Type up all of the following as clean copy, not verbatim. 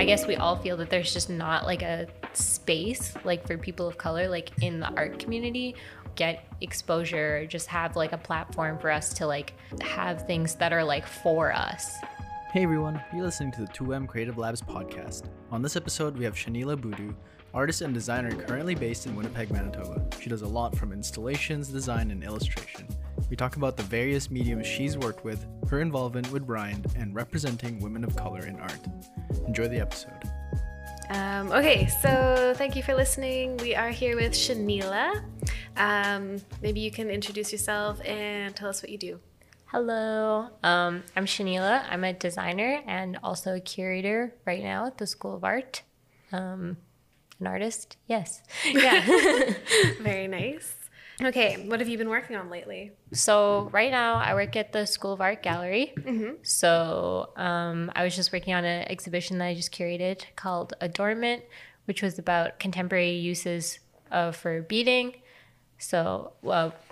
I guess we all feel that there's just not like a space like for people of color like in the art community. Get exposure, just have like a platform for us to like have things that are like for us. Hey everyone, you're listening to the 2M Creative Labs podcast. On this episode we have Shanila Boudou, artist and designer currently based in Winnipeg, Manitoba. She does a lot from installations, design, and illustration. We talk about the various mediums she's worked with, her involvement with Rind, and representing women of color in art. Enjoy the episode. Okay, so thank you for listening. We are here with Shanila. Maybe you can introduce yourself and tell us what you do. Hello, I'm Shanila. I'm a designer and also a curator right now at the School of Art. An artist? Yes. Yeah. Very nice. Okay, what have you been working on lately? So right now I work at the School of Art Gallery. Mm-hmm. So I was just working on an exhibition that I just curated called Adornment, which was about contemporary uses for beading. So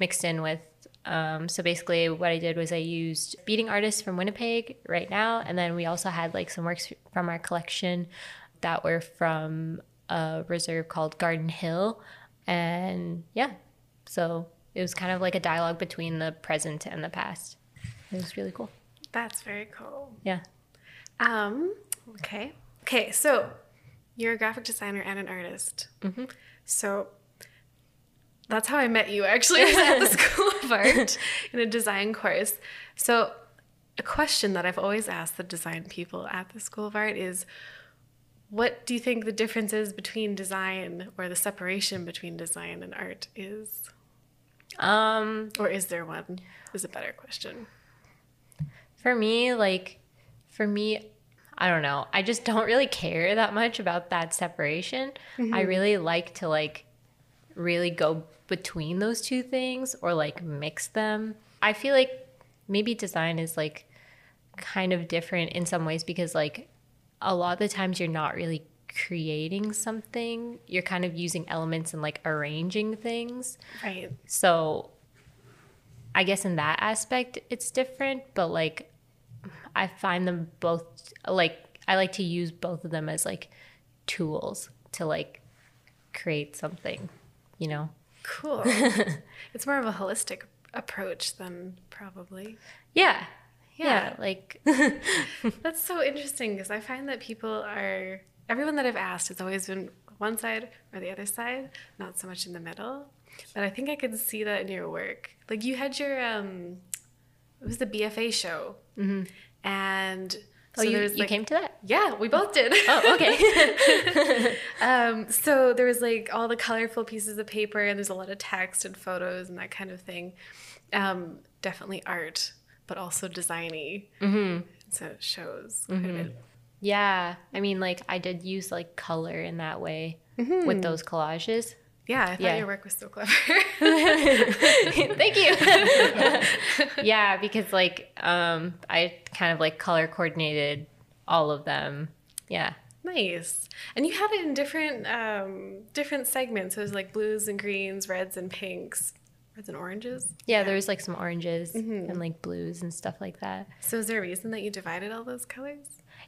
mixed in with, so basically what I did was I used beading artists from Winnipeg right now. And then we also had like some works from our collection that were from a reserve called Garden Hill. And yeah. So it was kind of like a dialogue between the present and the past. It was really cool. That's very cool. Yeah. Okay, so you're a graphic designer and an artist. Mm-hmm. So that's how I met you, actually, at the School of Art in a design course. So a question that I've always asked the design people at the School of Art is, what do you think the difference is between design, or the separation between design and art is? Or is there one? Is a better question. For me, I don't know. I just don't really care that much about that separation. Mm-hmm. I really like to like really go between those two things or like mix them. I feel like maybe design is like kind of different in some ways because like a lot of the times you're not really creating something. You're kind of using elements and like arranging things. Right. So I guess in that aspect it's different, but like I find them both, like I like to use both of them as like tools to like create something, you know? Cool. It's more of a holistic approach than probably. Yeah, like that's so interesting because I find that everyone that I've asked has always been one side or the other side, not so much in the middle. But I think I could see that in your work. Like you had your it was the BFA show. Mm-hmm. And so you, like, you came to that? Yeah, we both did. Oh, okay. So there was like all the colorful pieces of paper and there's a lot of text and photos and that kind of thing. Definitely art, but also designy. Mm-hmm. So it shows quite a bit. Yeah. I mean, like, I did use, like, color in that way with those collages. Yeah, I thought your work was so clever. Thank you. Yeah, because, like, I kind of, like, color coordinated all of them. Yeah. Nice. And you had it in different segments. So it was, like, blues and greens, reds and pinks. Reds and oranges? Yeah, there was like some oranges and like blues and stuff like that. So is there a reason that you divided all those colors?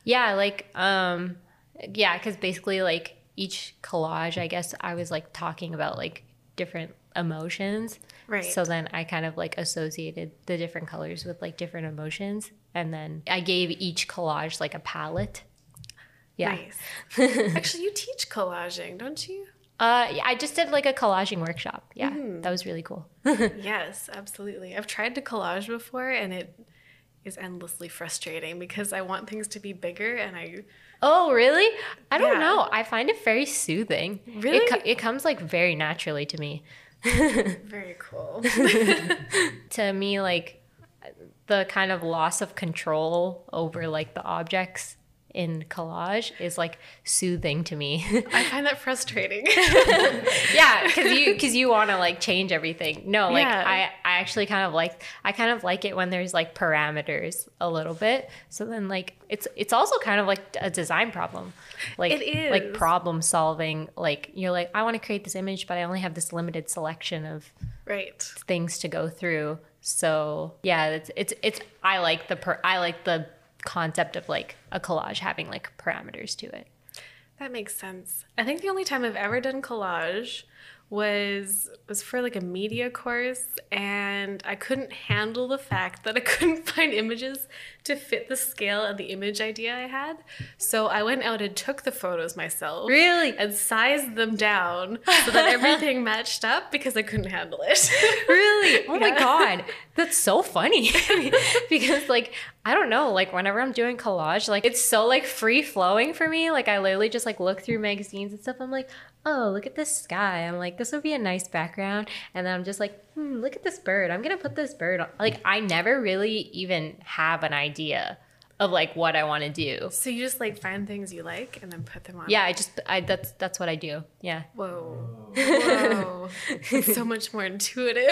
Yeah, like, because basically like each collage, I guess I was like talking about like different emotions. Right. So then I kind of like associated the different colors with like different emotions. And then I gave each collage like a palette. Yeah. Nice. Actually, you teach collaging, don't you? I just did like a collaging workshop. Yeah, that was really cool. Yes, absolutely. I've tried to collage before and it is endlessly frustrating because I want things to be bigger and I... Oh, really? I don't know. I find it very soothing. Really? It comes like very naturally to me. Very cool. To me, like the kind of loss of control over like the objects in collage is like soothing to me. I find that frustrating. Yeah, because you want to like change everything. No, like I actually kind of like it when there's like parameters a little bit. So then like it's also kind of like a design problem. Like it is. Like problem solving. Like you're like, I want to create this image, but I only have this limited selection of things to go through. So yeah, it's I like the concept of like a collage having like parameters to it. That makes sense. I think the only time I've ever done collage was for like a media course, and I couldn't handle the fact that I couldn't find images to fit the scale of the image idea I had. So I went out and took the photos myself. Really? And sized them down so that everything matched up because I couldn't handle it. Really? Oh yeah. My God. That's so funny. Because like, I don't know, like whenever I'm doing collage, like it's so like free flowing for me. Like I literally just like look through magazines and stuff. I'm like, oh, look at this sky. I'm like, this would be a nice background. And then I'm just like, look at this bird. I'm going to put this bird on. Like, I never really even have an idea of like what I want to do. So you just like find things you like and then put them on. Yeah, that's what I do. Yeah. Whoa. It's so much more intuitive.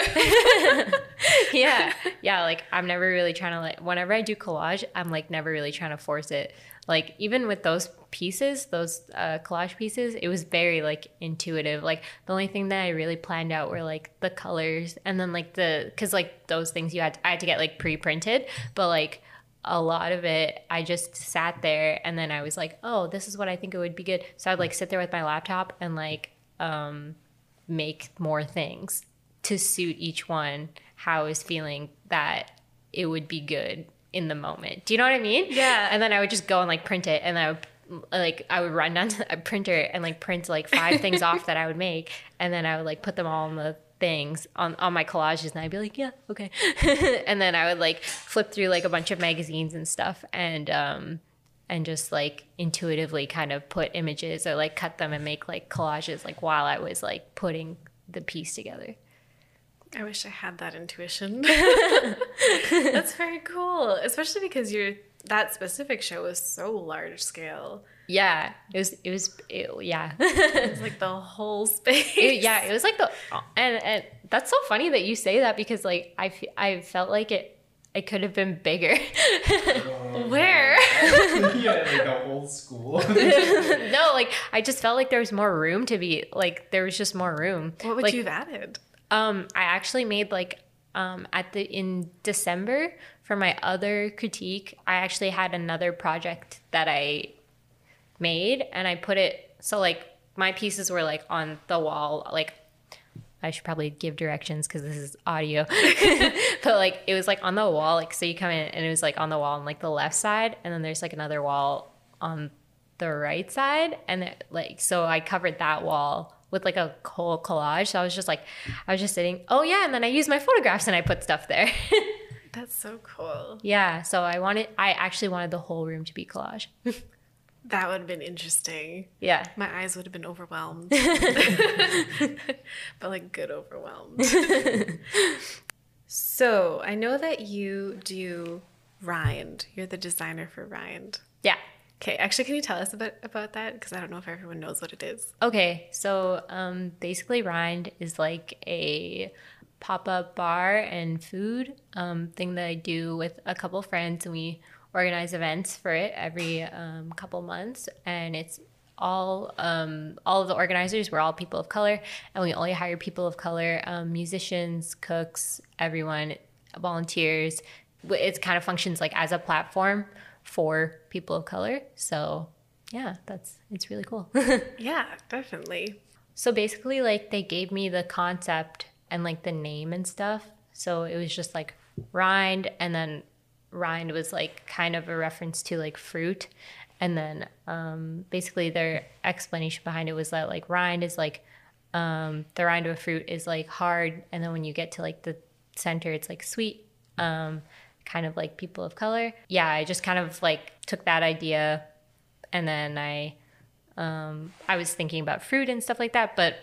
Yeah. Like I'm never really trying to like, whenever I do collage, I'm like never really trying to force it. Like even with those pieces, those collage pieces, it was very like intuitive. Like the only thing that I really planned out were like the colors and then like cause like those things I had to get like pre-printed, but like a lot of it, I just sat there and then I was like, oh, this is what I think it would be good. So I'd like sit there with my laptop and like make more things to suit each one how I was feeling that it would be good in the moment. Do you know what I mean? Yeah. And then I would just go and like print it, and I would run down to a printer and like print like 5 things off that I would make, and then I would like put them all in the things on my collages, and I'd be like, yeah, okay. And then I would like flip through like a bunch of magazines and stuff and just like intuitively kind of put images or like cut them and make like collages like while I was like putting the piece together. I wish I had that intuition. That's very cool, especially because that specific show was so large scale. Yeah, it was it was like the whole space. It was like and that's so funny that you say that, because like I felt like it could have been bigger. Where? Yeah, like the whole school. No, like I just felt like there was more room to be like there was just more room. What would like, you have added? I actually made like in December for my other critique, I actually had another project that I made, and I put it so like my pieces were like on the wall. Like I should probably give directions because this is audio. But like it was like on the wall, like so you come in and it was like on the wall on like the left side, and then there's like another wall on the right side, and it, like so I covered that wall with like a whole collage. So I was just sitting, oh yeah, and then I used my photographs and I put stuff there. That's so cool. Yeah, so I actually wanted the whole room to be collage. That would have been interesting. Yeah. My eyes would have been overwhelmed. But like good overwhelmed. So I know that you do Rind. You're the designer for Rind. Yeah. Okay. Actually, can you tell us about that? Because I don't know if everyone knows what it is. Okay. So basically Rind is like a pop-up bar and food thing that I do with a couple friends, and we organize events for it every couple months, and it's all of the organizers were all people of color, and we only hire people of color, musicians, cooks, everyone, volunteers. It kind of functions like as a platform for people of color. So yeah, it's really cool. Yeah, definitely. So basically like they gave me the concept and like the name and stuff. So it was just like Rind, and then Rind was like kind of a reference to like fruit, and then basically their explanation behind it was that like rind is like the rind of a fruit is like hard, and then when you get to like the center it's like sweet, kind of like people of color. Yeah, I just kind of like took that idea, and then I was thinking about fruit and stuff like that, but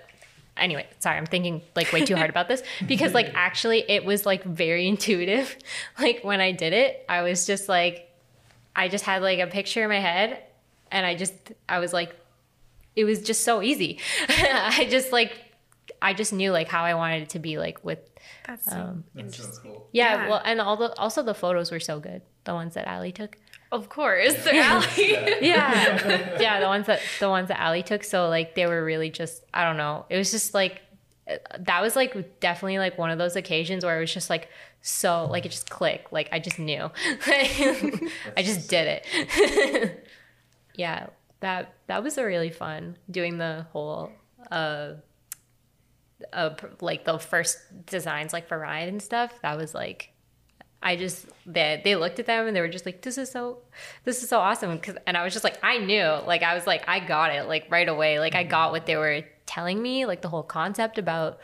anyway, sorry, I'm thinking like way too hard about this, because like actually it was like very intuitive. Like when I did it, I was just like, I just had like a picture in my head, and I was like, it was just so easy. I just knew like how I wanted it to be like with. That's interesting. So cool. Yeah. Well, and also the photos were so good. The ones that Ali took. Of course, yeah. Allie. Yeah, the ones that Allie took. So like they were really just, I don't know. It was just like that was like definitely like one of those occasions where it was just like, so like it just clicked. Like I just knew. I just did it. Yeah, that was a really fun, doing the whole like the first designs like for Rind and stuff. That was like, I just, they looked at them and they were just like, this is so awesome. And I was just like, I knew, like, I was like, I got it, like right away. Like I got what they were telling me, like the whole concept about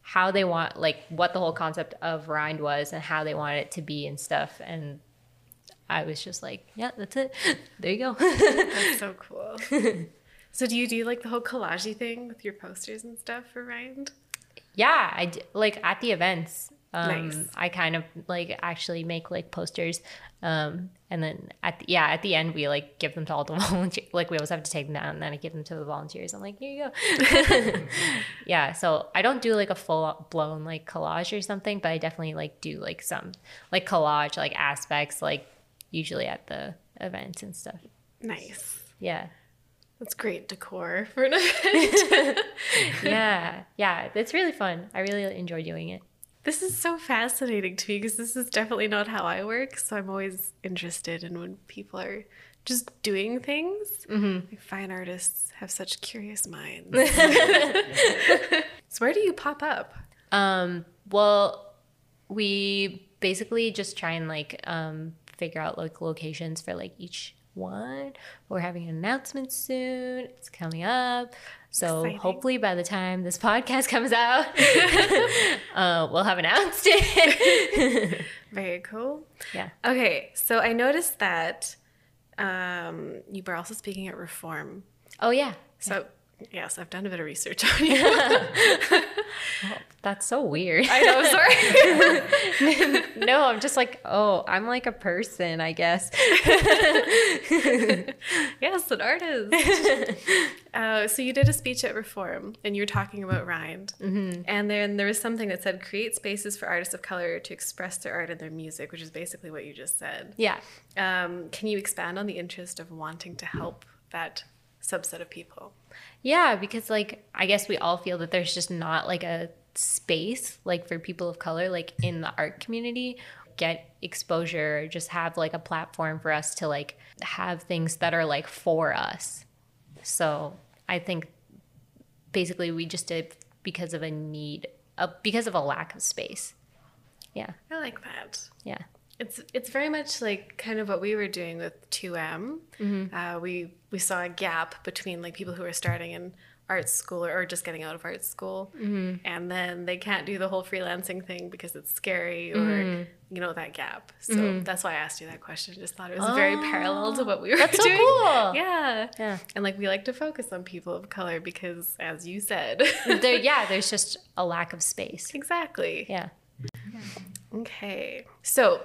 how they want, like what the whole concept of Rind was and how they wanted it to be and stuff. And I was just like, yeah, that's it. There you go. That's so cool. So do you do like the whole collage thing with your posters and stuff for Rind? Yeah, I do, like at the events. Nice. I kind of like actually make like posters, and then at the end we like give them to all the volunteers. Like we always have to take them down, and then I give them to the volunteers. I'm like, here you go. Yeah. So I don't do like a full blown like collage or something, but I definitely like do like some like collage like aspects, like usually at the events and stuff. Nice. Yeah. That's great decor for an event. Yeah. Yeah. It's really fun. I really enjoy doing it. This is so fascinating to me because this is definitely not how I work. So I'm always interested in when people are just doing things. Mm-hmm. Like fine artists have such curious minds. So where do you pop up? Well, we basically just try and like figure out like locations for like each one. We're having an announcement soon. It's coming up. So exciting. Hopefully by the time this podcast comes out, we'll have announced it. Very cool. Yeah. Okay. So I noticed that you were also speaking at Reform. Oh, yeah. So, yes, I've done a bit of research on you. Oh, that's so weird. I know, sorry. No, I'm just like, oh, I'm like a person, I guess. Yes, an artist. So you did a speech at Reform, and you were talking about Rind. Mm-hmm. And then there was something that said, create spaces for artists of color to express their art and their music, which is basically what you just said. Yeah. Can you expand on the interest of wanting to help that subset of people? Yeah, because like I guess we all feel that there's just not like a space like for people of color like in the art community, get exposure, just have like a platform for us to like have things that are like for us. So I think basically we just did because of a need, because of a lack of space. Yeah, I like that. Yeah. It's very much like kind of what we were doing with 2M. Mm-hmm. We saw a gap between like people who are starting in art school or just getting out of art school, mm-hmm. and then they can't do the whole freelancing thing because it's scary, or mm-hmm. you know, that gap. So mm-hmm. that's why I asked you that question. I just thought it was very parallel to what we were doing. That's so cool. Yeah. And like we like to focus on people of color because, as you said, there's just a lack of space. Exactly. Yeah. Okay. So,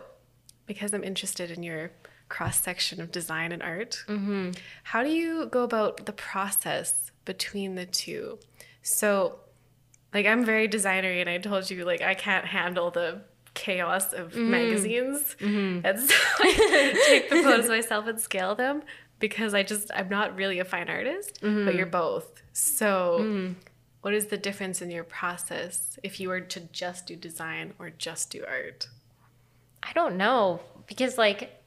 because I'm interested in your cross-section of design and art, mm-hmm. how do you go about the process between the two? So, like, I'm very designery, and I told you, like, I can't handle the chaos of magazines. Mm-hmm. And so I take the photos myself and scale them because I'm not really a fine artist, mm-hmm. but you're both. So what is the difference in your process if you were to just do design or just do art? I don't know, because like,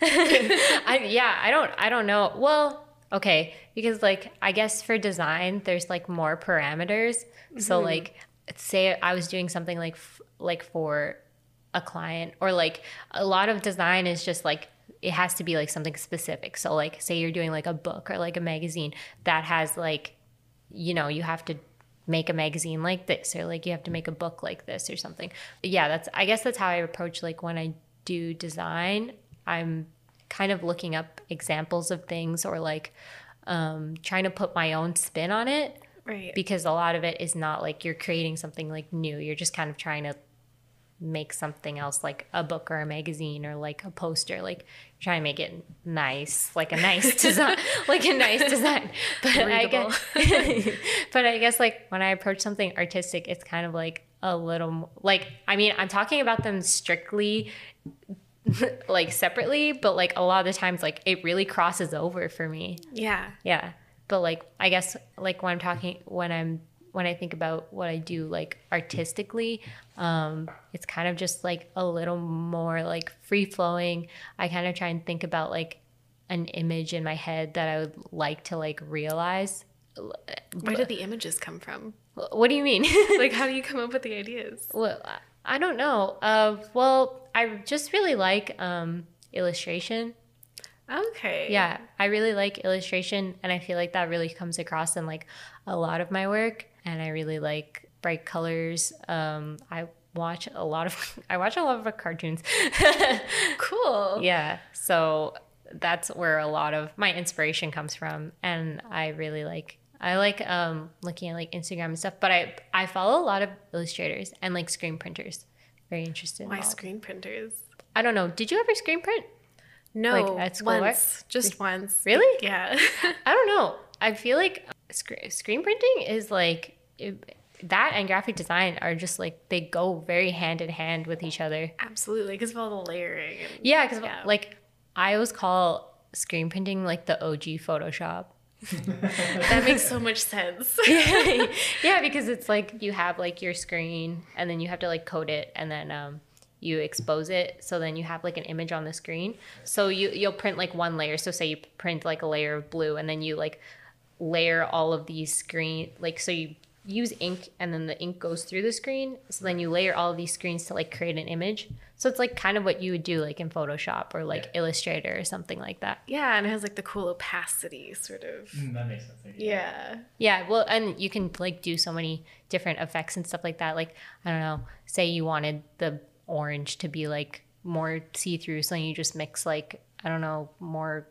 I don't know. Well, okay. Because like, I guess for design, there's like more parameters. Mm-hmm. So like, say I was doing something like, for a client, or like a lot of design is just like, it has to be like something specific. So like, say you're doing like a book or like a magazine that has like, you know, you have to make a magazine like this, or like you have to make a book like this or something. Yeah, I guess that's how I approach, like when I do design, I'm kind of looking up examples of things, or like trying to put my own spin on it. Right. Because a lot of it is not like you're creating something like new. You're just kind of trying to make something else, like a book or a magazine or like a poster, like try and make it nice, like a nice design, but readable. I guess like when I approach something artistic, it's kind of like a little like, I mean, I'm talking about them strictly like separately, but like a lot of the times like it really crosses over for me. Yeah. But like, I guess like when I'm when I think about what I do, like, artistically, it's kind of just, like, a little more, like, free-flowing. I kind of try and think about, like, an image in my head that I would like to, like, realize. Where did the images come from? What do you mean? Like, how do you come up with the ideas? Well, I don't know. Well, I just really like illustration. Okay. Yeah, I really like illustration, and I feel like that really comes across in, like, a lot of my work. And I really like bright colors. I watch a lot of cartoons. Cool. Yeah. So that's where a lot of my inspiration comes from, and I like looking at, like, Instagram and stuff. But I follow a lot of illustrators and, like, screen printers. Very interested. Why screen printers? I don't know. Did you ever screen print? No, like, at school? Once. Just once. Really? Yeah. I don't know. I feel like screen printing is, like, that and graphic design are just, like, they go very hand in hand with each other. Absolutely, because of all the layering. Yeah, because, yeah, like, I always call screen printing, like, the OG Photoshop. That makes so much sense. Yeah, because it's, like, you have, like, your screen, and then you have to, like, code it, and then you expose it, so then you have, like, an image on the screen. So you'll print, like, one layer. So say you print, like, a layer of blue, and then you, like, layer all of these screen, like, so you use ink, and then the ink goes through the screen, so then you layer all of these screens to, like, create an image. So it's, like, kind of what you would do, like, in Photoshop or, like, Illustrator or something like that. Yeah, and it has, like, the cool opacity sort of. That makes sense. Yeah. Yeah, well, and you can, like, do so many different effects and stuff like that. Like, I don't know, say you wanted the orange to be, like, more see-through, so you just mix, like, I don't know, more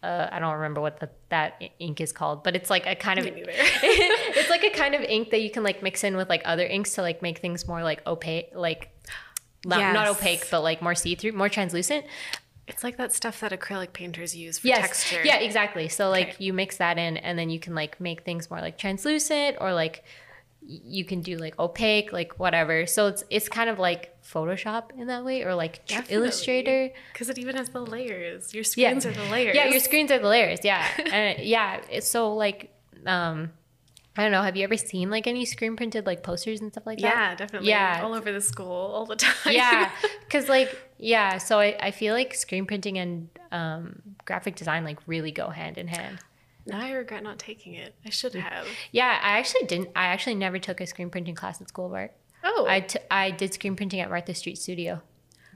I don't remember what that ink is called, but it's, like, a kind of it's, like, a kind of ink that you can, like, mix in with, like, other inks to, like, make things more, like, opaque, like, not opaque, but, like, more see-through, more translucent. It's like that stuff that acrylic painters use for texture. Yeah, exactly. So, like, you mix that in, and then you can, like, make things more, like, translucent, or, like, you can do, like, opaque, like, whatever. So it's kind of like Photoshop in that way, or, like, Illustrator, because it even has the layers. Your screens are the layers. Yeah, your screens are the layers. Yeah. And yeah, it's so, like, I don't know, have you ever seen, like, any screen printed, like, posters and stuff like that? Yeah, definitely. Yeah, all over the school all the time. Yeah, because, like, yeah, so I feel like screen printing and graphic design, like, really go hand in hand. Now I regret not taking it. I should have. Yeah, I actually didn't. I actually never took a screen printing class at School of Art. Oh. I did screen printing at Martha Street Studio.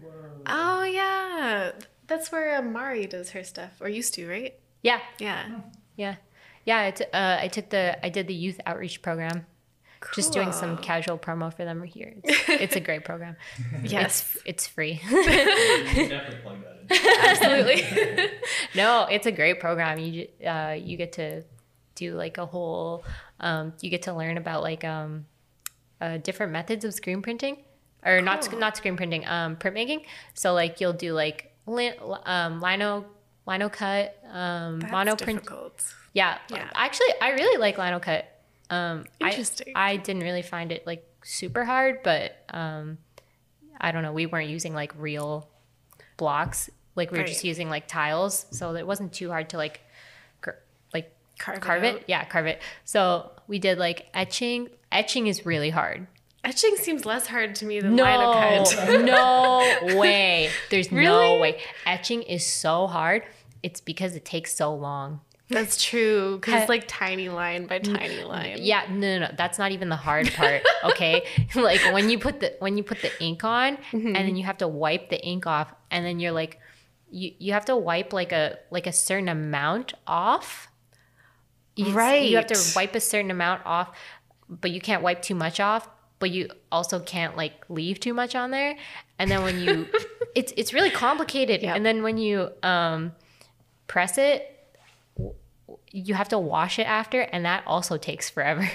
Whoa. Oh, yeah. That's where Mari does her stuff, or used to, right? Yeah. Yeah. Oh. Yeah. Yeah, I did the youth outreach program. Cool. Just doing some casual promo for them here. It's a great program. Yes. It's free. You can definitely plug that in. Absolutely. No, it's a great program. You get to do, like, a whole, you get to learn about, like, different methods of screen printing, or cool. not screen printing, printmaking. So, like, you'll do, like, lino cut, mono print. Yeah. Actually, I really like lino cut. Interesting. I didn't really find it, like, super hard, but I don't know, we weren't using, like, real blocks, like, we were just using, like, tiles, so it wasn't too hard to, like, carve it. Yeah, carve it. So we did, like, etching is really hard. Etching seems less hard to me than lino cut. No way. There's no way. Etching is so hard. It's because it takes so long. That's true, because it's, like, tiny line by tiny line. Yeah, no, that's not even the hard part, okay? Like, when you put the ink on, mm-hmm. and then you have to wipe the ink off, and then you're, like, you have to wipe, like, a certain amount off. You have to wipe a certain amount off, but you can't wipe too much off, but you also can't, like, leave too much on there. And then when you, it's really complicated. Yep. And then when you press it, you have to wash it after, and that also takes forever.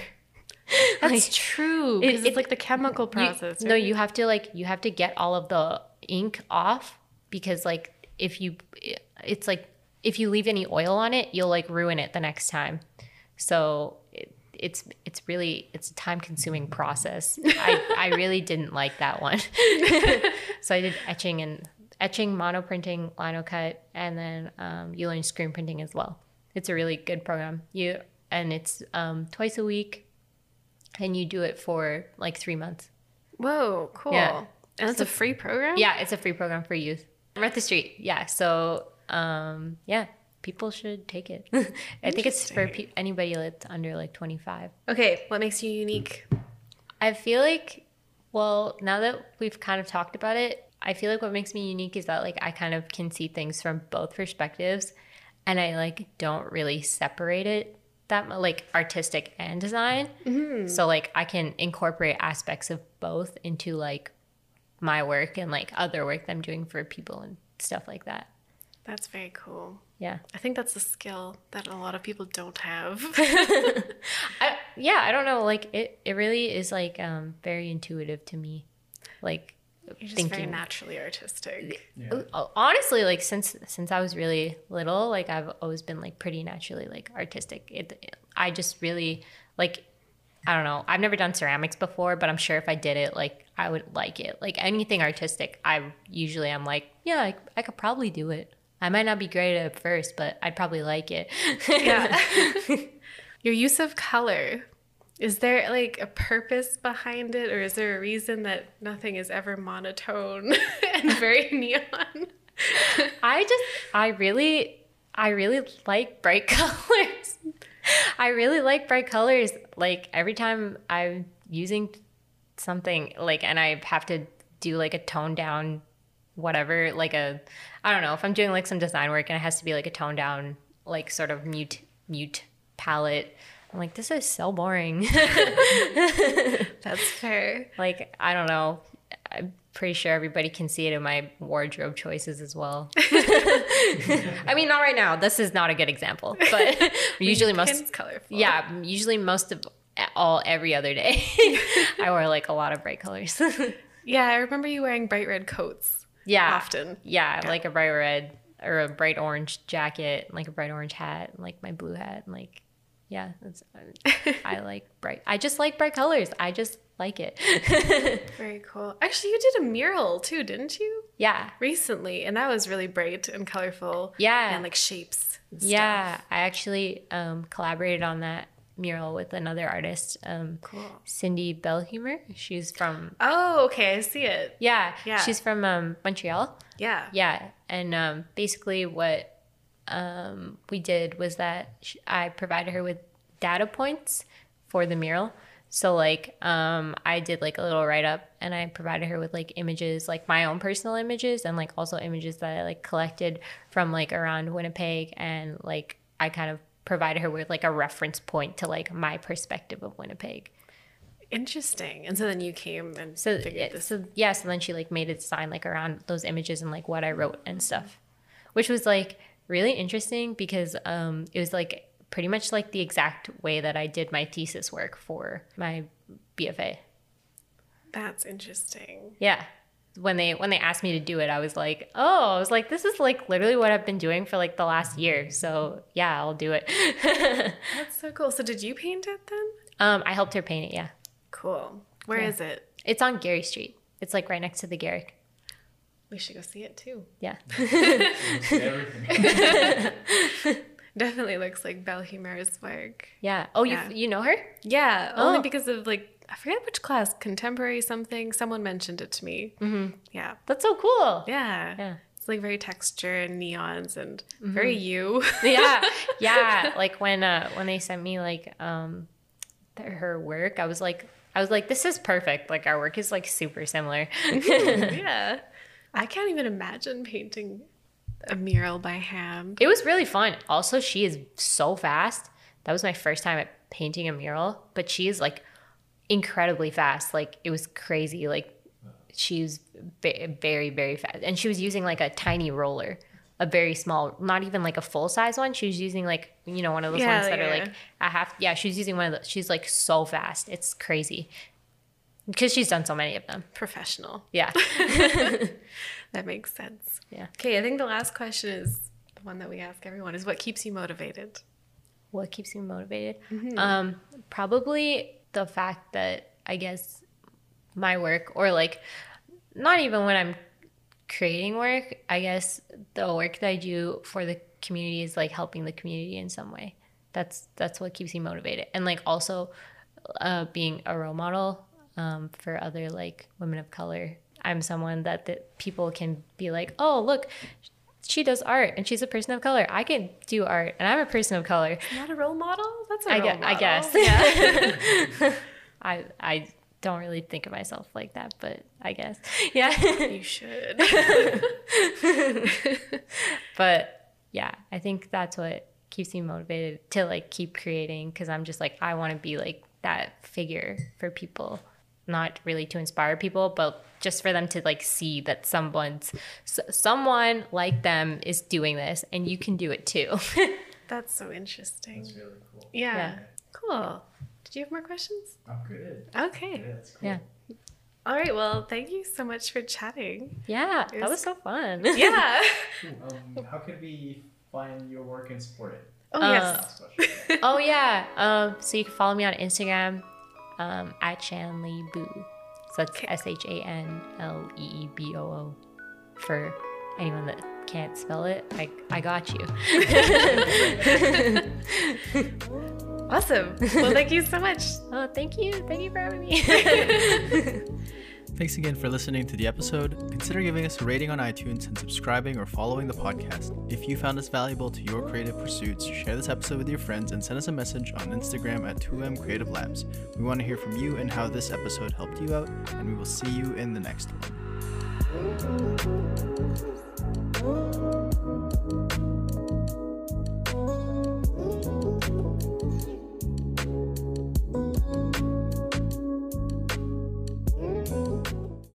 That's like, true, because it's like the chemical process. No, you have to get all of the ink off, because, like, if you leave any oil on it, you'll, like, ruin it the next time. So it's really a time consuming process. I really didn't like that one. So I did etching, monoprinting, lino cut, and then you learn screen printing as well. It's a really good program. And it's twice a week, and you do it for like 3 months. Whoa, cool. Yeah. And it's a free program? Yeah, it's a free program for youth. Martha Street. Yeah. So, yeah, people should take it. I think it's for anybody that's under like 25. Okay. What makes you unique? I feel like, well, now that we've kind of talked about it, I feel like what makes me unique is that like I kind of can see things from both perspectives, and I like don't really separate it that much, like artistic and design. Mm-hmm. So like I can incorporate aspects of both into like my work and like other work that I'm doing for people and stuff like that. That's very cool. Yeah. I think that's a skill that a lot of people don't have. I don't know. Like it really is like very intuitive to me. Like you're just very naturally artistic. Yeah. Honestly, like since I was really little, like I've always been like pretty naturally like artistic. I just really like, I don't know. I've never done ceramics before, but I'm sure if I did it, like I would like it. Like anything artistic, I'm like, yeah, I could probably do it. I might not be great at it first, but I'd probably like it. Yeah. Your use of color. Is there like a purpose behind it, or is there a reason that nothing is ever monotone and very neon? I really like bright colors. I really like bright colors. Like every time I'm using something, like, and I have to do like a toned down whatever, like a, I don't know, if I'm doing like some design work and it has to be like a toned down, like sort of mute palette, I'm like, this is so boring. That's fair. Like, I don't know. I'm pretty sure everybody can see it in my wardrobe choices as well. I mean, not right now. This is not a good example. But usually most colorful. Yeah, usually most of all every other day, I wear like a lot of bright colors. Yeah, I remember you wearing bright red coats. Yeah, often. Yeah, like a bright red or a bright orange jacket, and like a bright orange hat, and like my blue hat, and like. Yeah, I like bright. I just like bright colors. I just like it. Very cool. Actually, you did a mural too, didn't you? Yeah. Recently, and that was really bright and colorful. Yeah. And like shapes and stuff. I actually collaborated on that mural with another artist. Cool. Cindy Bellhumor. She's from. Oh, okay. I see it. Yeah. Yeah. She's from Montreal. Yeah. Yeah, and basically what. We did was that I provided her with data points for the mural. So like I did like a little write-up, and I provided her with like images, like my own personal images, and like also images that I like collected from like around Winnipeg, and like I kind of provided her with like a reference point to like my perspective of Winnipeg. Interesting. And so then you came and figured this. So then she like made a design like around those images and like what I wrote and stuff, which was like really interesting because it was like pretty much like the exact way that I did my thesis work for my BFA. That's interesting. Yeah. When they asked me to do it, I was like, this is like literally what I've been doing for like the last year. So yeah, I'll do it. That's so cool. So did you paint it then? I helped her paint it. Yeah. Cool. Where is it? It's on Gary Street. It's like right next to the Garrick. We should go see it too. Yeah. Definitely looks like Bellhumor's work. Yeah. Oh, yeah. You know her? Yeah. Oh. Only because of like, I forget which class, contemporary something. Someone mentioned it to me. Mm-hmm. Yeah. That's so cool. Yeah. Yeah. It's like very texture and neons and very you. Yeah. Yeah. Like when they sent me like her work, I was like, this is perfect. Like our work is like super similar. Yeah. I can't even imagine painting a mural by hand. It was really fun. Also, she is so fast. That was my first time at painting a mural, but she is like incredibly fast. Like it was crazy. Like she's very, very fast. And she was using like a tiny roller, a very small, not even like a full size one. She was using like, you know, one of those ones that are like a half. Yeah. She was using one of those. She's like so fast. It's crazy. Because she's done so many of them. Professional. Yeah. That makes sense. Yeah. Okay, I think the last question is the one that we ask everyone is, what keeps you motivated? What keeps me motivated? Mm-hmm. Probably the fact that, I guess, my work, or like not even when I'm creating work, I guess the work that I do for the community is like helping the community in some way. That's what keeps me motivated. And like also being a role model for other like women of color. I'm someone that people can be like, oh, look, she does art and she's a person of color. I can do art and I'm a person of color. Not a role model? That's a role model. I guess. Yeah. I don't really think of myself like that, but I guess. Yeah. You should. But yeah, I think that's what keeps me motivated to like keep creating, because I'm just like, I want to be like that figure for people. Not really to inspire people, but just for them to like see that someone like them is doing this and you can do it too. That's so interesting. That's really cool. Yeah. Cool. Did you have more questions? I'm good. Okay. Yeah, that's cool. Yeah. All right. Well, thank you so much for chatting. Yeah. That was so fun. Yeah. How could we find your work and support it? Oh, yes. Oh, yeah. So you can follow me on Instagram. At Shanlee Boo. So that's okay. SHANLEEBOO. For anyone that can't spell it, I got you. Awesome. Well, thank you so much. Oh, thank you. Thank you for having me. Thanks again for listening to the episode. Consider giving us a rating on iTunes and subscribing or following the podcast. If you found us valuable to your creative pursuits, share this episode with your friends and send us a message on Instagram at 2M Creative Labs. We want to hear from you and how this episode helped you out, and we will see you in the next one.